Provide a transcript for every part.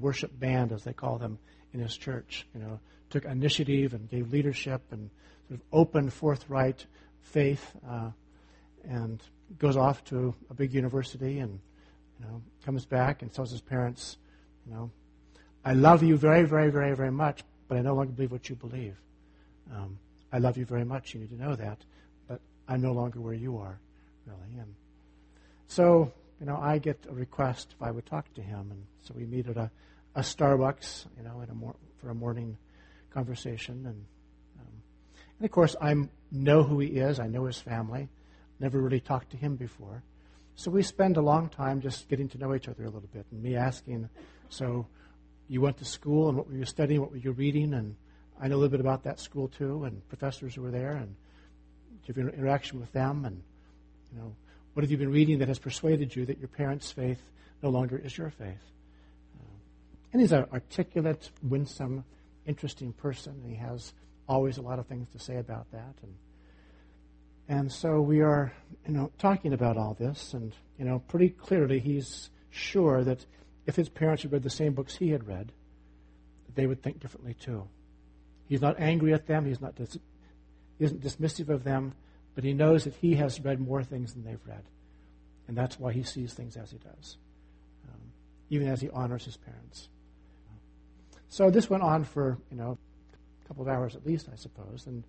Worship band, as they call them in his church, took initiative and gave leadership and sort of open, forthright faith, and goes off to a big university and comes back and tells his parents, I love you very, very, very, very much, but I no longer believe what you believe. I love you very much, you need to know that, but I'm no longer where you are, really. And so, I get a request if I would talk to him, and so we meet at a Starbucks, for a morning conversation, and of course, I know who he is. I know his family. Never really talked to him before. So we spend a long time just getting to know each other a little bit, and me asking, so you went to school, and what were you studying? What were you reading? And I know a little bit about that school, too, and professors who were there, and did you have an interaction with them? And, what have you been reading that has persuaded you that your parents' faith no longer is your faith? And he's an articulate, winsome, interesting person, and he has always a lot of things to say about that. And so we are, talking about all this, and, pretty clearly he's sure that if his parents had read the same books he had read, they would think differently too. He's not angry at them, he isn't dismissive of them, but he knows that he has read more things than they've read. And that's why he sees things as he does, even as he honors his parents. So this went on for, couple of hours at least, I suppose, and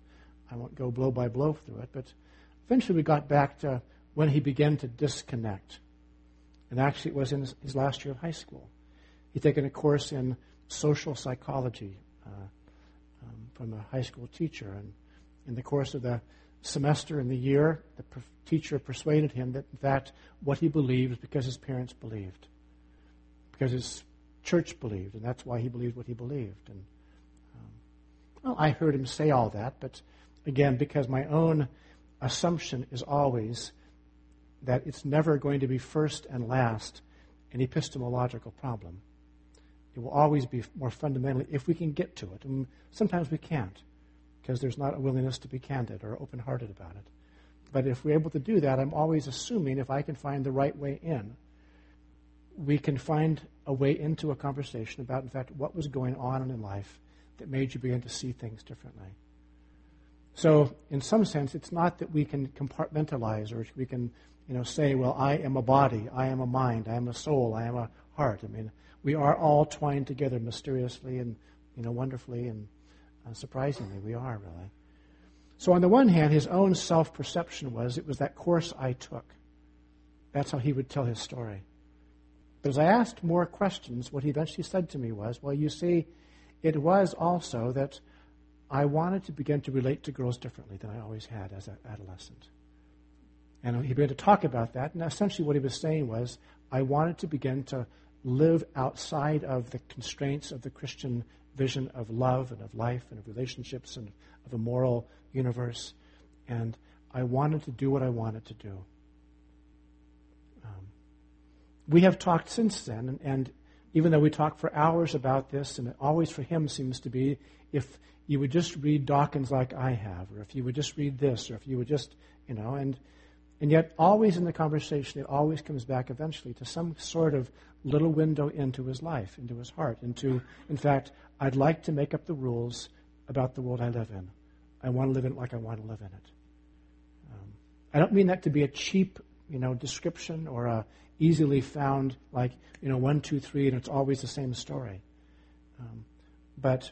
I won't go blow by blow through it, but eventually we got back to when he began to disconnect. And actually it was in his last year of high school. He'd taken a course in social psychology from a high school teacher, and in the course of the semester and the year, the teacher persuaded him that what he believed was because his parents believed, because his church believed, and that's why he believed what he believed. And well, I heard him say all that, but again, because my own assumption is always that it's never going to be first and last an epistemological problem. It will always be more fundamentally if we can get to it. And sometimes we can't because there's not a willingness to be candid or open-hearted about it. But if we're able to do that, I'm always assuming if I can find the right way in, we can find a way into a conversation about, in fact, what was going on in life that made you begin to see things differently. So, in some sense, it's not that we can compartmentalize or we can, say, well, I am a body, I am a mind, I am a soul, I am a heart. I mean, we are all twined together mysteriously and, wonderfully and surprisingly. We are, really. So, on the one hand, his own self-perception was, it was that course I took. That's how he would tell his story. But as I asked more questions, what he eventually said to me was, well, you see, it was also that I wanted to begin to relate to girls differently than I always had as an adolescent. And he began to talk about that, and essentially what he was saying was, I wanted to begin to live outside of the constraints of the Christian vision of love and of life and of relationships and of a moral universe, and I wanted to do what I wanted to do. We have talked since then, and even though we talk for hours about this, and it always for him seems to be, if you would just read Dawkins like I have, or if you would just read this, or if you would just, and yet always in the conversation, it always comes back eventually to some sort of little window into his life, into his heart, into, in fact, I'd like to make up the rules about the world I live in. I want to live in it like I want to live in it. I don't mean that to be a cheap, description or a easily found, like, 1, 2, 3, and it's always the same story. But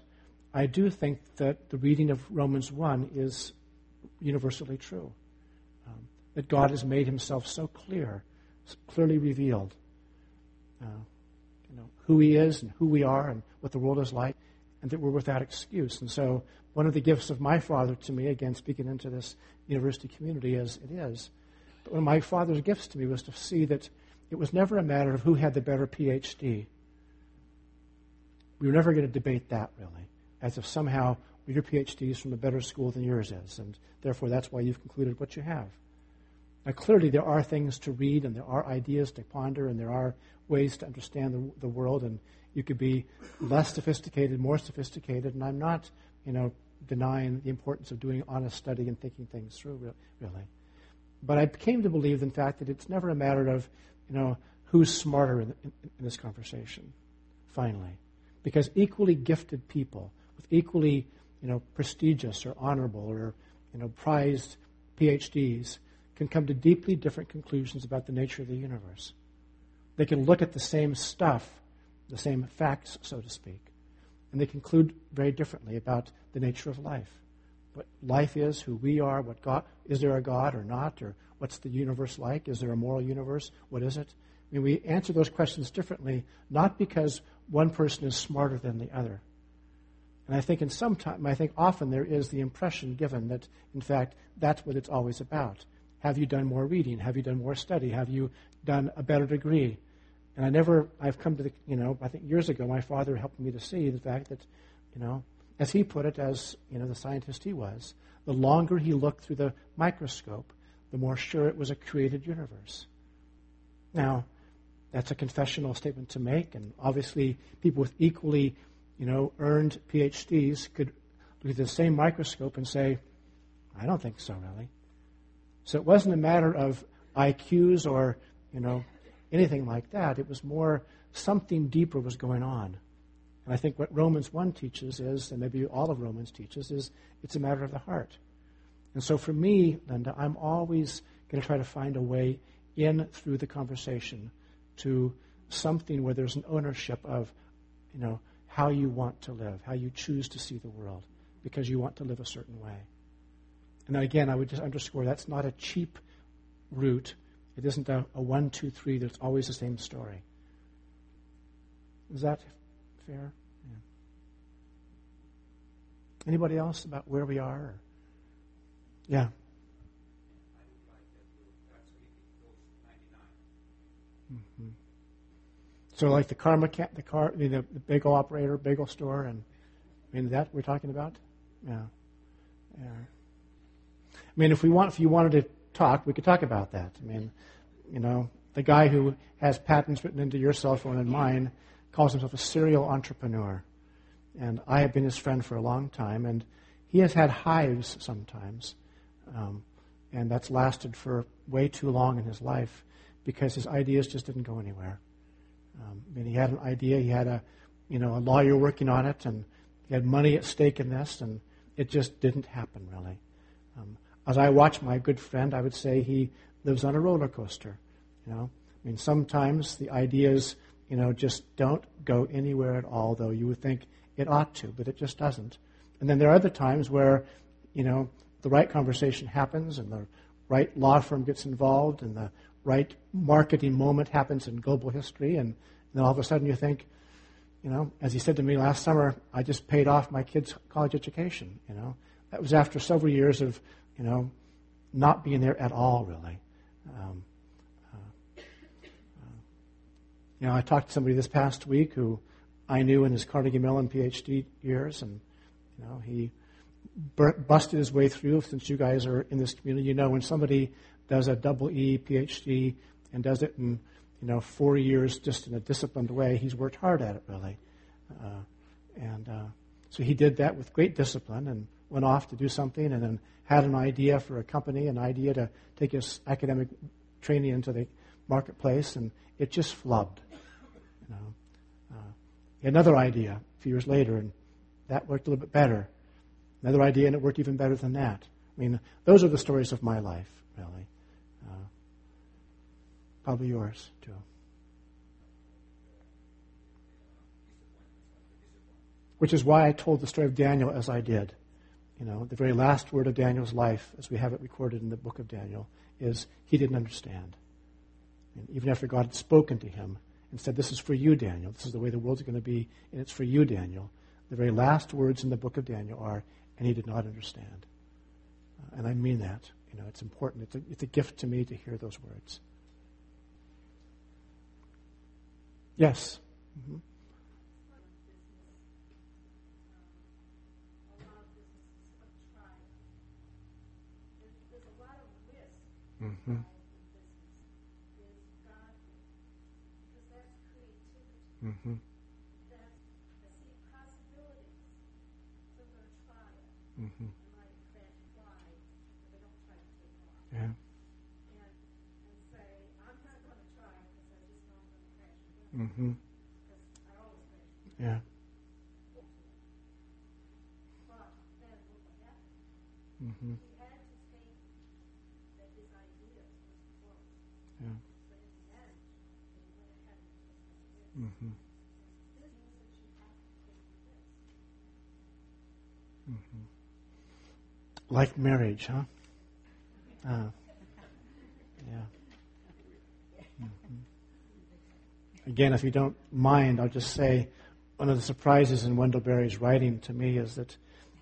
I do think that the reading of Romans 1 is universally true, that God has made himself so clear, so clearly revealed, who he is and who we are and what the world is like, and that we're without excuse. And so one of the gifts of my father to me, again, speaking into this university community as it is, but one of my father's gifts to me was to see that it was never a matter of who had the better PhD. We were never going to debate that, really, as if somehow your PhD is from a better school than yours is, and therefore that's why you've concluded what you have. Now, clearly there are things to read, and there are ideas to ponder, and there are ways to understand the world, and you could be less sophisticated, more sophisticated, and I'm not, denying the importance of doing honest study and thinking things through, really. But I came to believe, in fact, that it's never a matter of, who's smarter in this conversation, finally. Because equally gifted people with equally, prestigious or honorable or, prized PhDs can come to deeply different conclusions about the nature of the universe. They can look at the same stuff, the same facts, so to speak, and they conclude very differently about the nature of life. What life is, who we are, what God, is there a God or not, or what's the universe like? Is there a moral universe? What is it? I mean, we answer those questions differently, not because one person is smarter than the other. And I think often there is the impression given that, in fact, that's what it's always about. Have you done more reading? Have you done more study? Have you done a better degree? And I've come to the, I think years ago, my father helped me to see the fact that, as he put it, as, the scientist he was, the longer he looked through the microscope, the more sure it was a created universe. Now, that's a confessional statement to make, and obviously people with equally, earned PhDs could look at the same microscope and say, I don't think so, really. So it wasn't a matter of IQs or, anything like that. It was more something deeper was going on. And I think what Romans 1 teaches is, and maybe all of Romans teaches, is it's a matter of the heart. And so for me, Linda, I'm always going to try to find a way in through the conversation to something where there's an ownership of, how you want to live, how you choose to see the world, because you want to live a certain way. And again, I would just underscore that's not a cheap route. It isn't a 1, 2, 3 that's always the same story. Is that fair? Yeah. Anybody else about where we are? Or? Yeah. Mm-hmm. So like the the bagel operator, bagel store, and that we're talking about? Yeah. If you wanted to talk, we could talk about that. The guy who has patents written into your cell phone and mine calls himself a serial entrepreneur. And I have been his friend for a long time, and he has had hives sometimes. And that's lasted for way too long in his life because his ideas just didn't go anywhere. He had an idea, he had a lawyer working on it, and he had money at stake in this, and it just didn't happen, really. As I watch my good friend, I would say he lives on a roller coaster. Sometimes the ideas, just don't go anywhere at all, though you would think it ought to, but it just doesn't. And then there are other times where, the right conversation happens and the right law firm gets involved and the right marketing moment happens in global history. And then all of a sudden you think, as he said to me last summer, I just paid off my kid's college education. That was after several years of, not being there at all, really. I talked to somebody this past week who I knew in his Carnegie Mellon PhD years, and, he busted his way through. Since you guys are in this community, when somebody does a double E PhD and does it in, 4 years just in a disciplined way, he's worked hard at it, really. So he did that with great discipline and went off to do something and then had an idea for a company, an idea to take his academic training into the marketplace, and it just flubbed. Another idea a few years later, and that worked a little bit better. Another idea, and it worked even better than that. Those are the stories of my life, really. Probably yours, too. Which is why I told the story of Daniel as I did. The very last word of Daniel's life, as we have it recorded in the book of Daniel, is he didn't understand. And even after God had spoken to him and said, this is for you, Daniel. This is the way the world's going to be, and it's for you, Daniel. The very last words in the book of Daniel are, and he did not understand. And I mean that. It's important. It's a gift to me to hear those words. Yes. Mm-hmm. Mm-hmm. Mm-hmm. Mm-hmm. Yeah. And say, I'm not going to try because I just don't want to crash again. Mm-hmm. Because I always crash again. Yeah. But then look what happened. Mm-hmm. He had to think that his ideas was close. Yeah. But in the end, he went ahead and was going to do it. Mm-hmm. This means that you have to take the risk. Mm-hmm. Like marriage, huh? Yeah. Mm-hmm. Again, if you don't mind, I'll just say one of the surprises in Wendell Berry's writing to me is that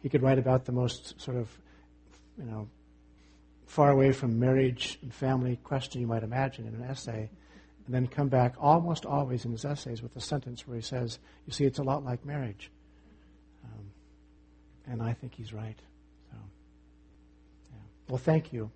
he could write about the most sort of, you know, far away from marriage and family question you might imagine in an essay, and then come back almost always in his essays with a sentence where he says, you see, it's a lot like marriage. And I think he's right. So, yeah. Well, thank you.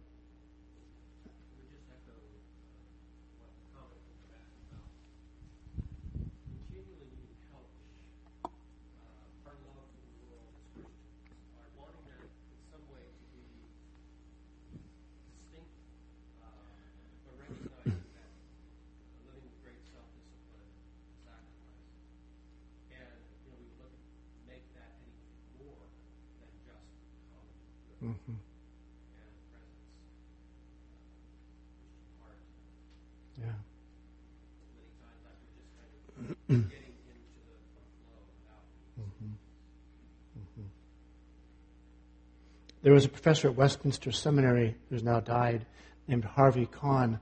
There was a professor at Westminster Seminary who's now died named Harvie Conn,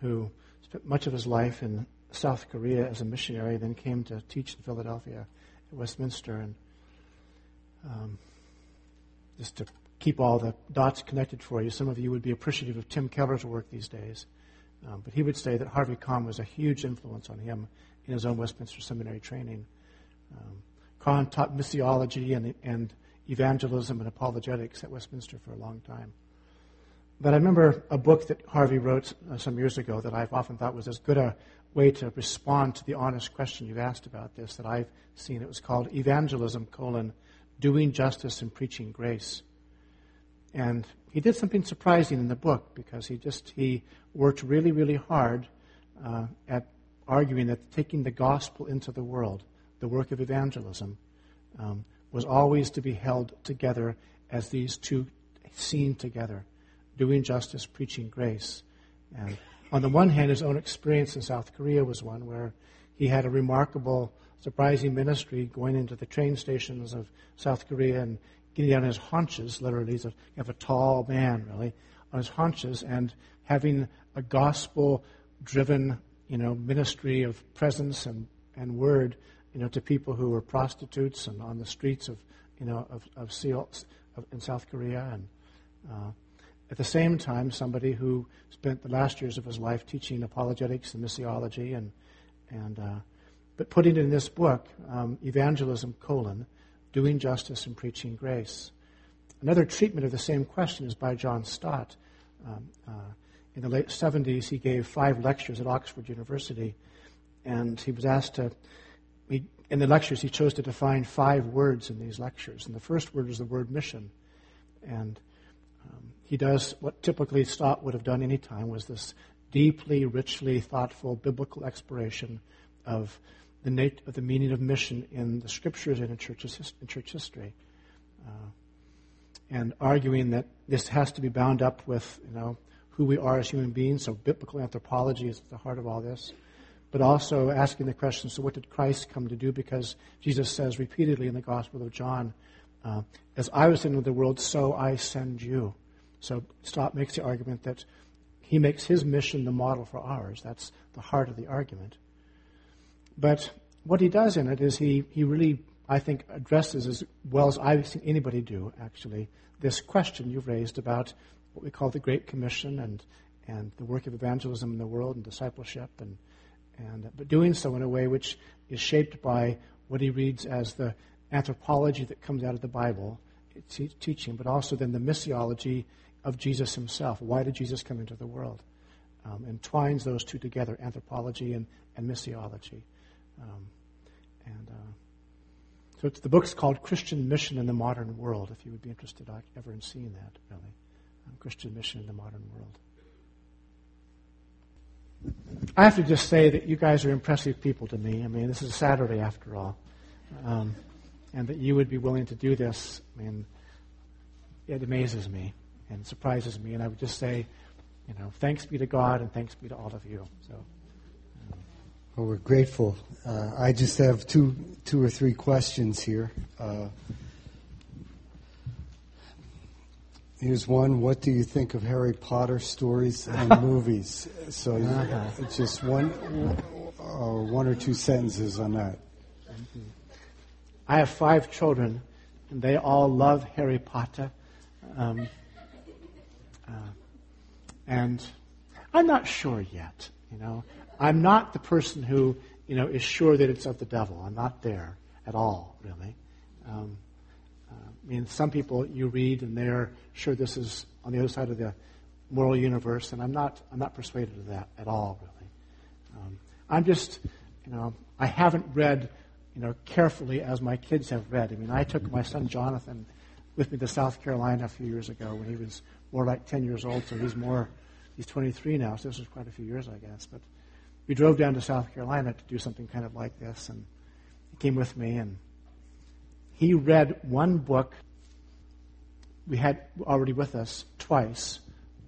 who spent much of his life in South Korea as a missionary, then came to teach in Philadelphia at Westminster. And just to keep all the dots connected for you, some of you would be appreciative of Tim Keller's work these days. But he would say that Harvie Conn was a huge influence on him in his own Westminster Seminary training. Conn taught missiology and evangelism and apologetics at Westminster for a long time. But I remember a book that Harvie wrote some years ago that I've often thought was as good a way to respond to the honest question you've asked about this that I've seen. It was called Evangelism, Doing Justice and Preaching Grace. And he did something surprising in the book because he worked really, really hard at arguing that taking the gospel into the world, the work of evangelism, was always to be held together as these two seen together, doing justice, preaching grace. And on the one hand, his own experience in South Korea was one where he had a remarkable, surprising ministry going into the train stations of South Korea and getting down on his haunches, literally. He's a tall man, really, on his haunches, and having a gospel-driven, ministry of presence and word, to people who were prostitutes and on the streets of Seoul in South Korea. And at the same time, somebody who spent the last years of his life teaching apologetics and missiology but putting in this book, Evangelism, Doing Justice and Preaching Grace. Another treatment of the same question is by John Stott. In the late 70s, he gave 5 lectures at Oxford University, and he was asked to... In the lectures, he chose to define 5 words in these lectures. And the first word is the word mission. And he does what typically Stott would have done any time, was this deeply, richly thoughtful biblical exploration of the meaning of mission in the Scriptures and in church history. And arguing that this has to be bound up with, who we are as human beings. So biblical anthropology is at the heart of all this. But also asking the question, so what did Christ come to do? Because Jesus says repeatedly in the Gospel of John, as I was in the world, so I send you. So Stott makes the argument that he makes his mission the model for ours. That's the heart of the argument. But what he does in it is he really, I think, addresses as well as I've seen anybody do, actually, this question you've raised about what we call the Great Commission and the work of evangelism in the world and discipleship but doing so in a way which is shaped by what he reads as the anthropology that comes out of the Bible, its teaching, but also then the missiology of Jesus himself. Why did Jesus come into the world? And twines those two together, anthropology and missiology. So the book's called Christian Mission in the Modern World, if you would be interested ever in seeing that, really. Christian Mission in the Modern World. I have to just say that you guys are impressive people to me. I mean, this is a Saturday after all. And that you would be willing to do this, I mean, it amazes me and surprises me. And I would just say, you know, thanks be to God and thanks be to all of you. So, well, we're grateful. I just have two or three questions here. Here's one. What do you think of Harry Potter stories and movies? So just one or two sentences on that. I have 5 children, and they all love Harry Potter. And I'm not sure yet, you know. I'm not the person who, you know, is sure that it's of the devil. I'm not there at all, really. I mean, some people you read and they're sure this is on the other side of the moral universe, and I'm not persuaded of that at all, really. I'm just, you know, I haven't read, you know, carefully as my kids have read. I mean, I took my son Jonathan with me to South Carolina a few years ago when he was more like 10 years old, so he's 23 now, so this was quite a few years, I guess. But we drove down to South Carolina to do something kind of like this, and he came with me, and he read one book we had already with us twice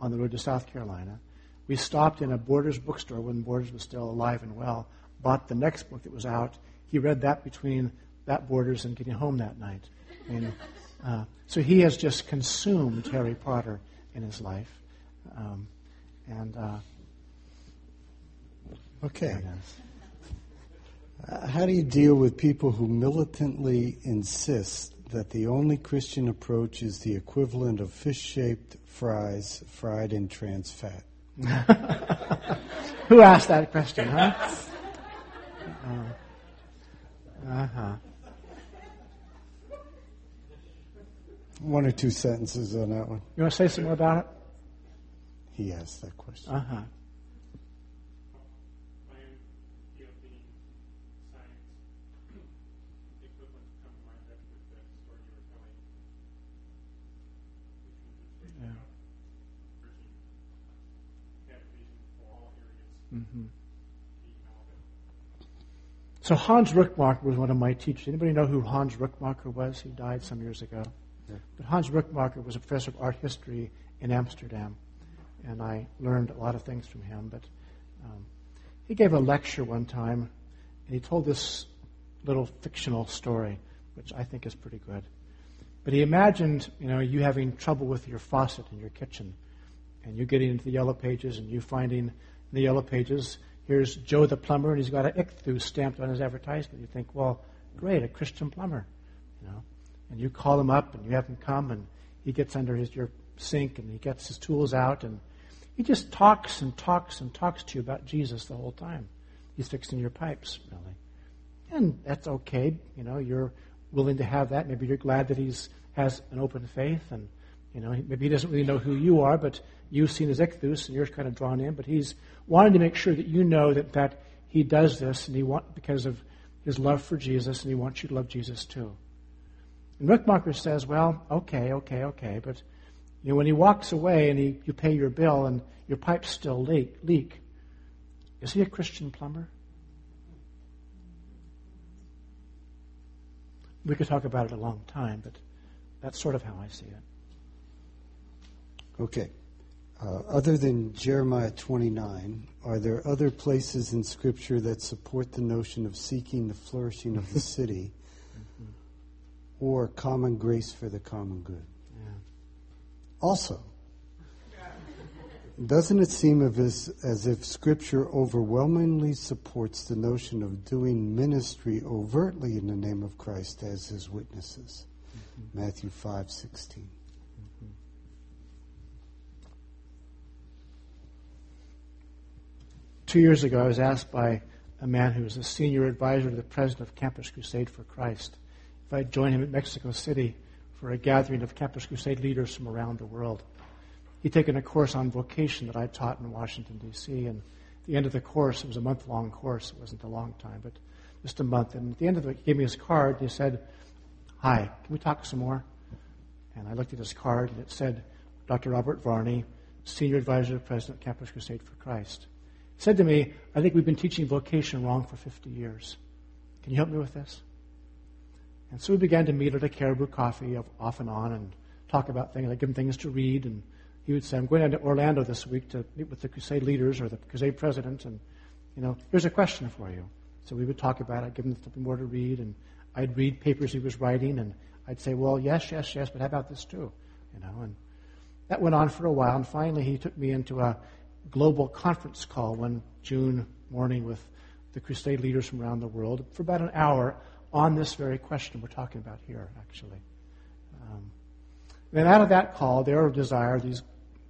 on the road to South Carolina. We stopped in a Borders bookstore when Borders was still alive and well, bought the next book that was out. He read that between that Borders and getting home that night. And, so he has just consumed Harry Potter in his life. Okay. How do you deal with people who militantly insist that the only Christian approach is the equivalent of fish-shaped fries fried in trans fat? Who asked that question, huh? One or two sentences on that one. You want to say some more about it? He asked that question. Mm-hmm. So Hans Rookmaaker was one of my teachers. Anybody know who Hans Rookmaaker was? He died some years ago. Yeah. But Hans Rookmaaker was a professor of art history in Amsterdam, and I learned a lot of things from him. But he gave a lecture one time, and he told this little fictional story, which I think is pretty good. But he imagined, you know, you having trouble with your faucet in your kitchen, and you getting into the Yellow Pages, and you finding in the Yellow Pages, here's Joe the plumber, and he's got an ichthus stamped on his advertisement. You think, well, great, a Christian plumber, you know. And you call him up, and you have him come, and he gets under your sink, and he gets his tools out, and he just talks and talks and talks to you about Jesus the whole time. He's fixing your pipes, really. And that's okay, you know, you're willing to have that. Maybe you're glad that has an open faith, and, you know, maybe he doesn't really know who you are, but you've seen his ichthus, and you're kind of drawn in, but he's wanting to make sure that you know that he does this, and because of his love for Jesus, and he wants you to love Jesus too. And Rookmaaker says, well, okay, but you know, when he walks away and you pay your bill and your pipes still leak, is he a Christian plumber? We could talk about it a long time, but that's sort of how I see it. Okay. Other than Jeremiah 29, are there other places in Scripture that support the notion of seeking the flourishing of the city or common grace for the common good? Yeah. Also, doesn't it seem as if Scripture overwhelmingly supports the notion of doing ministry overtly in the name of Christ as his witnesses? Matthew 5:16. Two years ago, I was asked by a man who was a senior advisor to the president of Campus Crusade for Christ if I'd join him at Mexico City for a gathering of Campus Crusade leaders from around the world. he'd taken a course on vocation that I taught in Washington, D.C., and at the end of the course, it was a month-long course. It wasn't a long time, but just a month. And at the end of it, he gave me his card. He said, "Hi, can we talk some more?" And I looked at his card, and it said, "Dr. Robert Varney, Senior Advisor to President, Campus Crusade for Christ." He said to me, "I think we've been teaching vocation wrong for 50 years. Can you help me with this?" And so we began to meet at a Caribou coffee off and on and talk about things. I'd give him things to read, and he would say, "I'm going down to Orlando this week to meet with the Crusade leaders or the Crusade president, and, you know, here's a question for you." So we would talk about it, I'd give him something more to read, and I'd read papers he was writing, and I'd say, "Well, yes, yes, yes, but how about this too?" You know, and that went on for a while, and finally he took me into a global conference call one June morning with the Crusade leaders from around the world for about an hour on this very question we're talking about here, actually. Then out of that call, their desire, these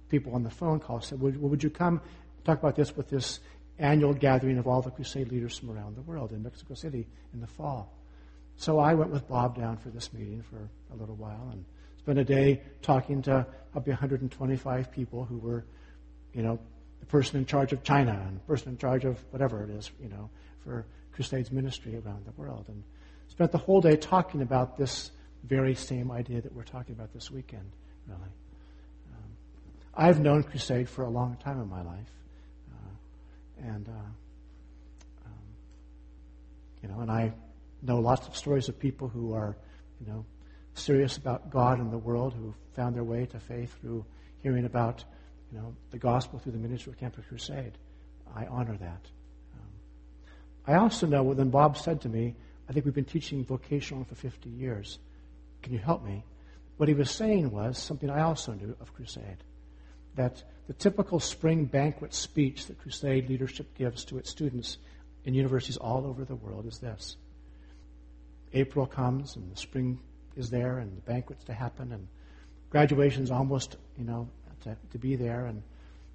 people on the phone call said, "Would you come talk about this with this annual gathering of all the Crusade leaders from around the world in Mexico City in the fall?" So I went with Bob down for this meeting for a little while and spent a day talking to probably 125 people who were, you know, the person in charge of China and the person in charge of whatever it is, you know, for Crusade's ministry around the world. And spent the whole day talking about this very same idea that we're talking about this weekend, really. I've known Crusade for a long time in my life. You know, and I know lots of stories of people who are, you know, serious about God and the world, who found their way to faith through hearing about, you know, the gospel through the ministry of Campus Crusade. I honor that. I also know when Bob said to me, "I think we've been teaching vocational for 50 years. Can you help me?" What he was saying was something I also knew of Crusade, that the typical spring banquet speech that Crusade leadership gives to its students in universities all over the world is this. April comes and the spring is there and the banquet's to happen and graduation's almost, you know, to be there. And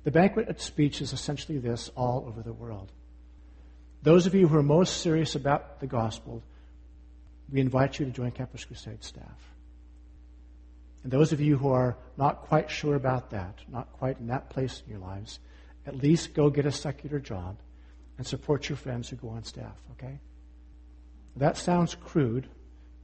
the banquet speech is essentially this all over the world. Those of you who are most serious about the gospel, we invite you to join Campus Crusade staff. And those of you who are not quite sure about that, not quite in that place in your lives, at least go get a secular job and support your friends who go on staff, okay? That sounds crude,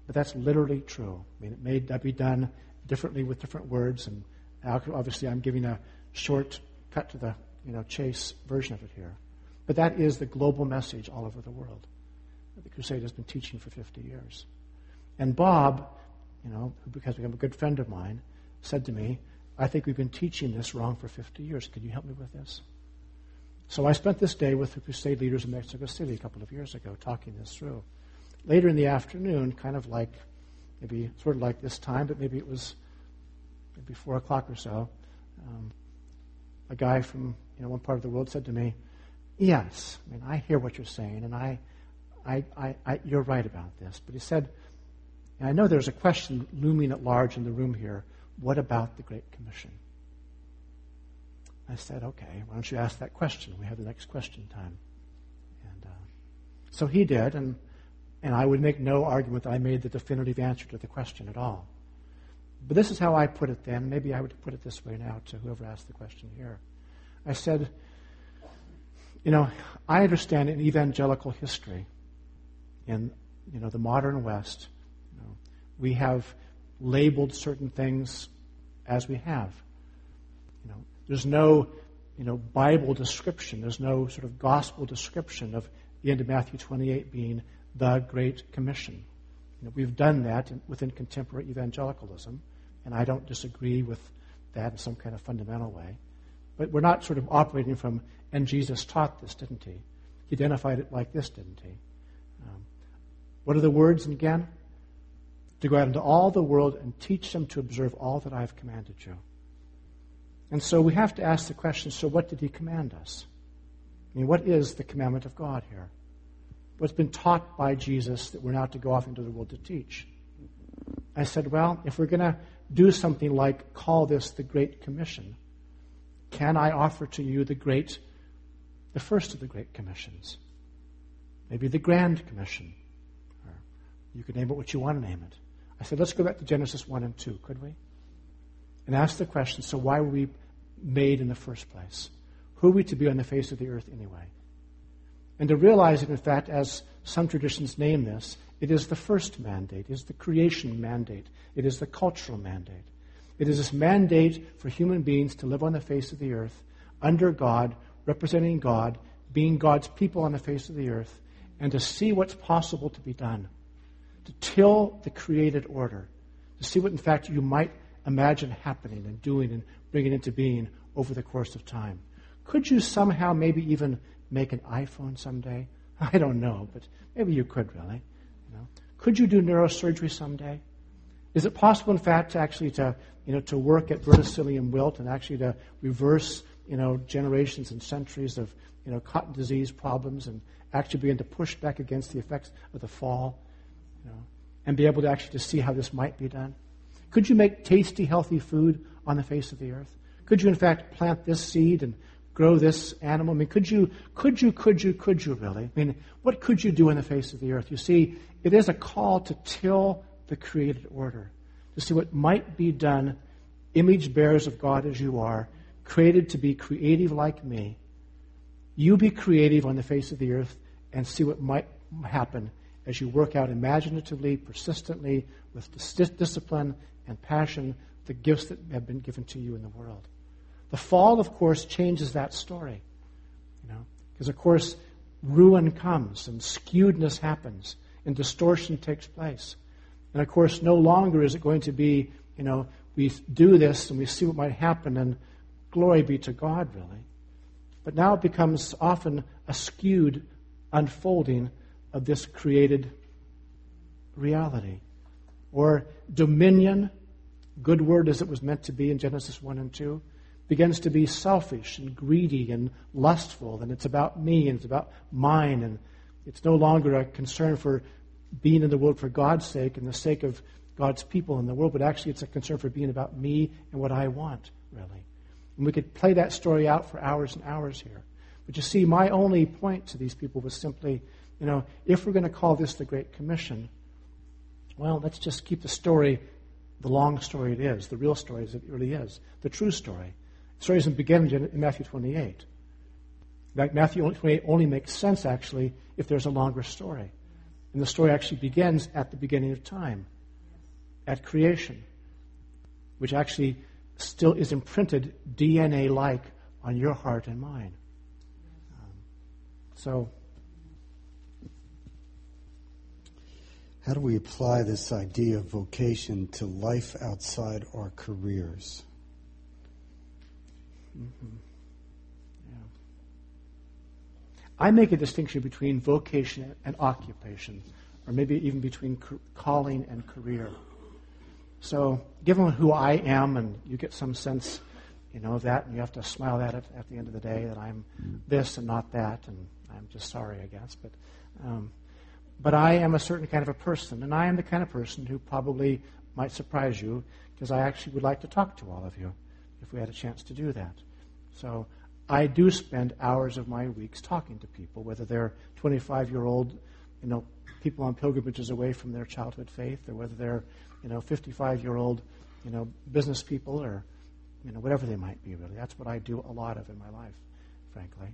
but that's literally true. I mean, it may be done differently with different words, and obviously I'm giving a short cut to the, you know, chase version of it here. But that is the global message all over the world that the Crusade has been teaching for 50 years. And Bob, you know, who has become a good friend of mine, said to me, "I think we've been teaching this wrong for 50 years. Can you help me with this?" So I spent this day with the Crusade leaders in Mexico City a couple of years ago talking this through. Later in the afternoon, kind of like, maybe sort of like this time, but maybe it was maybe 4 o'clock or so, a guy from, you know, one part of the world said to me, "Yes, I mean, I hear what you're saying, and I you're right about this." But he said, and I know there's a question looming at large in the room here, "What about the Great Commission?" I said, "Okay, why don't you ask that question? We have the next question time." And so he did, and I would make no argument that I made the definitive answer to the question at all. But this is how I put it then. Maybe I would put it this way now to whoever asked the question here. I said, "You know, I understand in evangelical history, in, you know, the modern West, you know, we have labeled certain things as we have. You know, there's no, you know, Bible description. There's no sort of gospel description of the end of Matthew 28 being the Great Commission. You know, we've done that within contemporary evangelicalism, and I don't disagree with that in some kind of fundamental way. But we're not sort of operating from, and Jesus taught this, didn't he? He identified it like this, didn't he? What are the words again? To go out into all the world and teach them to observe all that I've commanded you." And so we have to ask the question, so what did he command us? I mean, what is the commandment of God here? What's been taught by Jesus that we're not to go off into the world to teach? I said, well, if we're going to do something like call this the Great Commission, can I offer to you the first of the Great Commissions? Maybe the Grand Commission. Or you could name it what you want to name it. I said, let's go back to Genesis 1 and 2, could we? And ask the question, so why were we made in the first place? Who are we to be on the face of the earth anyway? And to realize that, in fact, as some traditions name this, it is the first mandate. It is the creation mandate. It is the cultural mandate. It is this mandate for human beings to live on the face of the earth, under God, representing God, being God's people on the face of the earth, and to see what's possible to be done, to till the created order, to see what, in fact, you might imagine happening and doing and bringing into being over the course of time. Could you somehow maybe even make an iPhone someday? I don't know, but maybe you could, really. You know? Could you do neurosurgery someday? Is it possible, in fact, to actually to work at verticillium wilt and actually to reverse generations and centuries of cotton disease problems and actually begin to push back against the effects of the fall, and be able to actually to see how this might be done? Could you make tasty, healthy food on the face of the earth? Could you, in fact, plant this seed and grow this animal? I mean, could you really? I mean, what could you do in the face of the earth? You see, it is a call to till the created order, to see what might be done, image bearers of God as you are, created to be creative like me. You be creative on the face of the earth and see what might happen as you work out imaginatively, persistently, with discipline and passion, the gifts that have been given to you in the world. The fall, of course, changes that story, because, of course, ruin comes and skewedness happens and distortion takes place. And, of course, no longer is it going to be, we do this and we see what might happen and glory be to God, really. But now it becomes often a skewed unfolding of this created reality, or dominion, good word as it was meant to be in Genesis 1 and 2, begins to be selfish and greedy and lustful, and it's about me and it's about mine, and it's no longer a concern for being in the world for God's sake and the sake of God's people in the world, but actually it's a concern for being about me and what I want, really. And we could play that story out for hours and hours here. But you see, my only point to these people was simply, if we're going to call this the Great Commission, well, let's just keep the story, the long story it is, the real story as it really is, the true story. The story doesn't begin in Matthew 28. In fact, Matthew 28 only makes sense, actually, if there's a longer story. And the story actually begins at the beginning of time, at creation, which actually still is imprinted DNA-like on your heart and mine. How do we apply this idea of vocation to life outside our careers? Mm-hmm. Yeah. I make a distinction between vocation and occupation, or maybe even between calling and career. So, given who I am, and you get some sense, of that, and you have to smile at it at the end of the day, that I'm this and not that, and I'm just sorry, I guess. But I am a certain kind of a person, and I am the kind of person who probably might surprise you, because I actually would like to talk to all of you if we had a chance to do that. So I do spend hours of my weeks talking to people, whether they're 25-year-old, people on pilgrimages away from their childhood faith, or whether they're, 55-year-old, business people, or, whatever they might be, really. That's what I do a lot of in my life, frankly.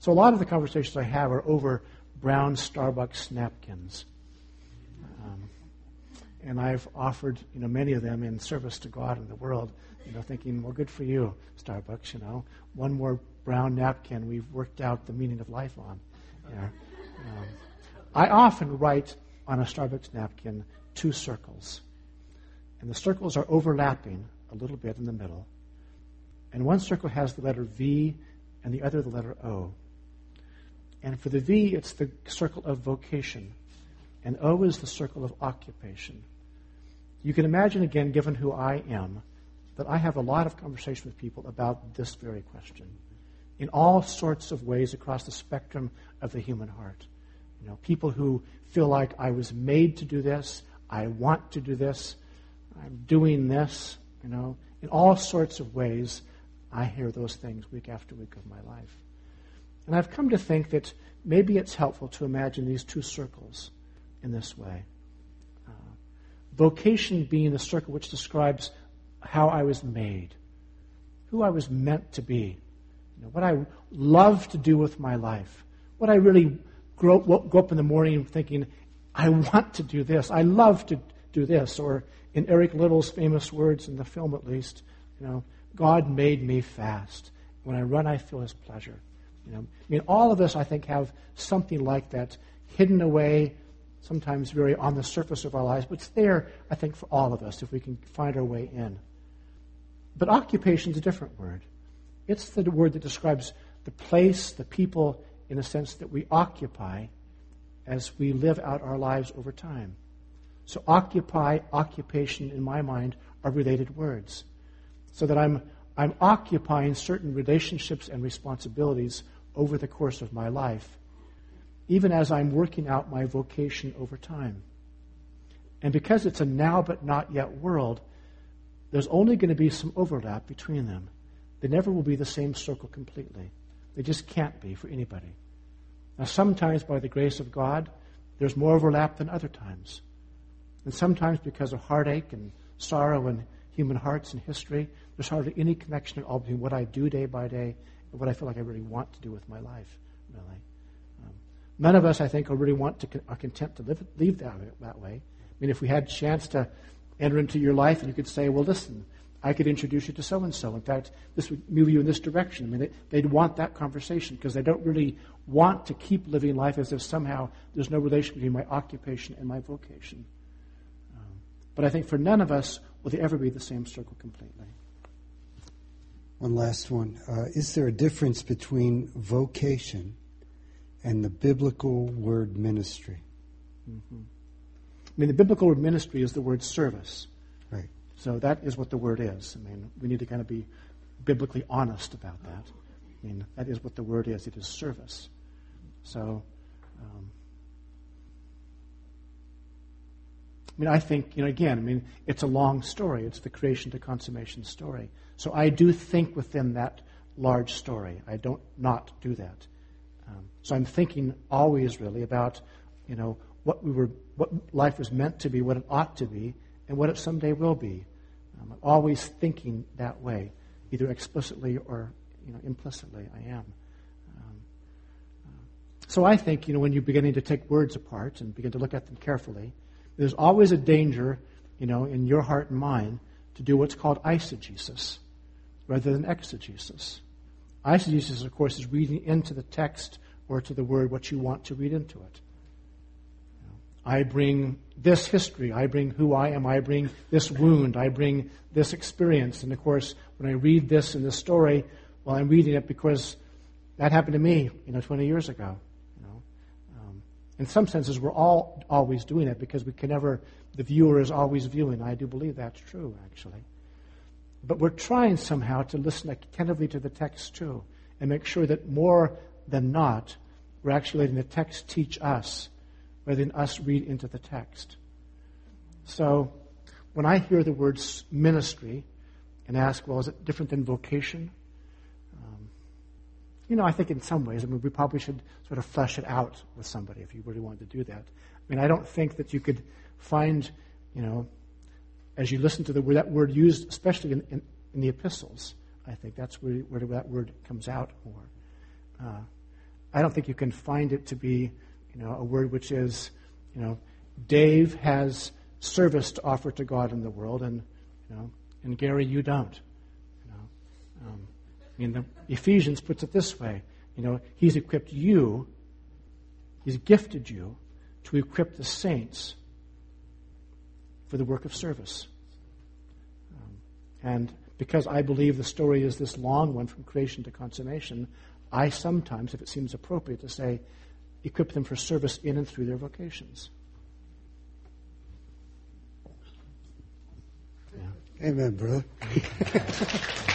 So a lot of the conversations I have are over brown Starbucks napkins. And I've offered, many of them in service to God and the world, thinking, well, good for you, Starbucks, One more brown napkin we've worked out the meaning of life on. I often write on a Starbucks napkin 2 circles. And the circles are overlapping a little bit in the middle. And one circle has the letter V and the other the letter O. And for the V, it's the circle of vocation. And O is the circle of occupation. You can imagine, again, given who I am, that I have a lot of conversation with people about this very question in all sorts of ways across the spectrum of the human heart. People who feel like I was made to do this, I want to do this, I'm doing this, in all sorts of ways I hear those things week after week of my life. And I've come to think that maybe it's helpful to imagine these 2 circles in this way. Vocation being the circle which describes how I was made. who I was meant to be, you know, what I love to do with my life, what I really go up in the morning thinking, I want to do this, I love to do this, or in Eric Little's famous words in the film at least, you know, God made me fast. When I run, I feel his pleasure. You know, I mean, all of us, I think, have something like that hidden away, sometimes very on the surface of our lives, but it's there, I think, for all of us if we can find our way in. But occupation is a different word. It's the word that describes the place, the people, in the sense that we occupy as we live out our lives over time. So occupy, occupation, in my mind, are related words. So that I'm occupying certain relationships and responsibilities over the course of my life, even as I'm working out my vocation over time. And because it's a now but not yet world, there's only going to be some overlap between them. They never will be the same circle completely. They just can't be for anybody. Now, sometimes by the grace of God, there's more overlap than other times. And sometimes because of heartache and sorrow and human hearts and history, there's hardly any connection at all between what I do day by day and what I feel like I really want to do with my life, really. None of us, I think, really are content to leave that way. I mean, if we had a chance to enter into your life and you could say, well, listen, I could introduce you to so-and-so. In fact, this would move you in this direction. I mean, they'd want that conversation because they don't really want to keep living life as if somehow there's no relation between my occupation and my vocation. But I think for none of us will they ever be the same circle completely. One last one. Is there a difference between vocation and the biblical word ministry? Mm-hmm. I mean, the biblical word ministry is the word service. Right. So that is what the word is. I mean, we need to kind of be biblically honest about that. I mean, that is what the word is. It is service. So, I mean, I think, you know, again, I mean, it's a long story. It's the creation to consummation story. So I do think within that large story. I don't not do that. So I'm thinking always really about, you know, what life was meant to be, what it ought to be, and what it someday will be. I'm always thinking that way, either explicitly or, you know, implicitly. I am. So I think, you know, when you're beginning to take words apart and begin to look at them carefully, there's always a danger, you know, in your heart and mine to do what's called eisegesis rather than exegesis. Eisegesis, of course, is reading into the text or to the word what you want to read into it. You know, I bring this history. I bring who I am. I bring this wound. I bring this experience. And, of course, when I read this in this story, well, I'm reading it because that happened to me, you know, 20 years ago. You know, in some senses, we're all always doing it because we can never, the viewer is always viewing. I do believe that's true, actually. But we're trying somehow to listen attentively to the text, too, and make sure that more than not, we're actually letting the text teach us rather than us read into the text. So when I hear the word ministry and ask, well, is it different than vocation? You know, I think in some ways, I mean, we probably should sort of flesh it out with somebody if you really wanted to do that. I mean, I don't think that you could find, you know, as you listen to the word, that word used, especially in the epistles, I think that's where that word comes out more. I don't think you can find it to be, you know, a word which is, you know, Dave has service to offer to God in the world, and, you know, and Gary, you don't. You know, I mean, the Ephesians puts it this way: you know, he's equipped you, he's gifted you to equip the saints for the work of service. And because I believe the story is this long one from creation to consummation, I sometimes, if it seems appropriate, to say, equip them for service in and through their vocations. Yeah. Amen, brother.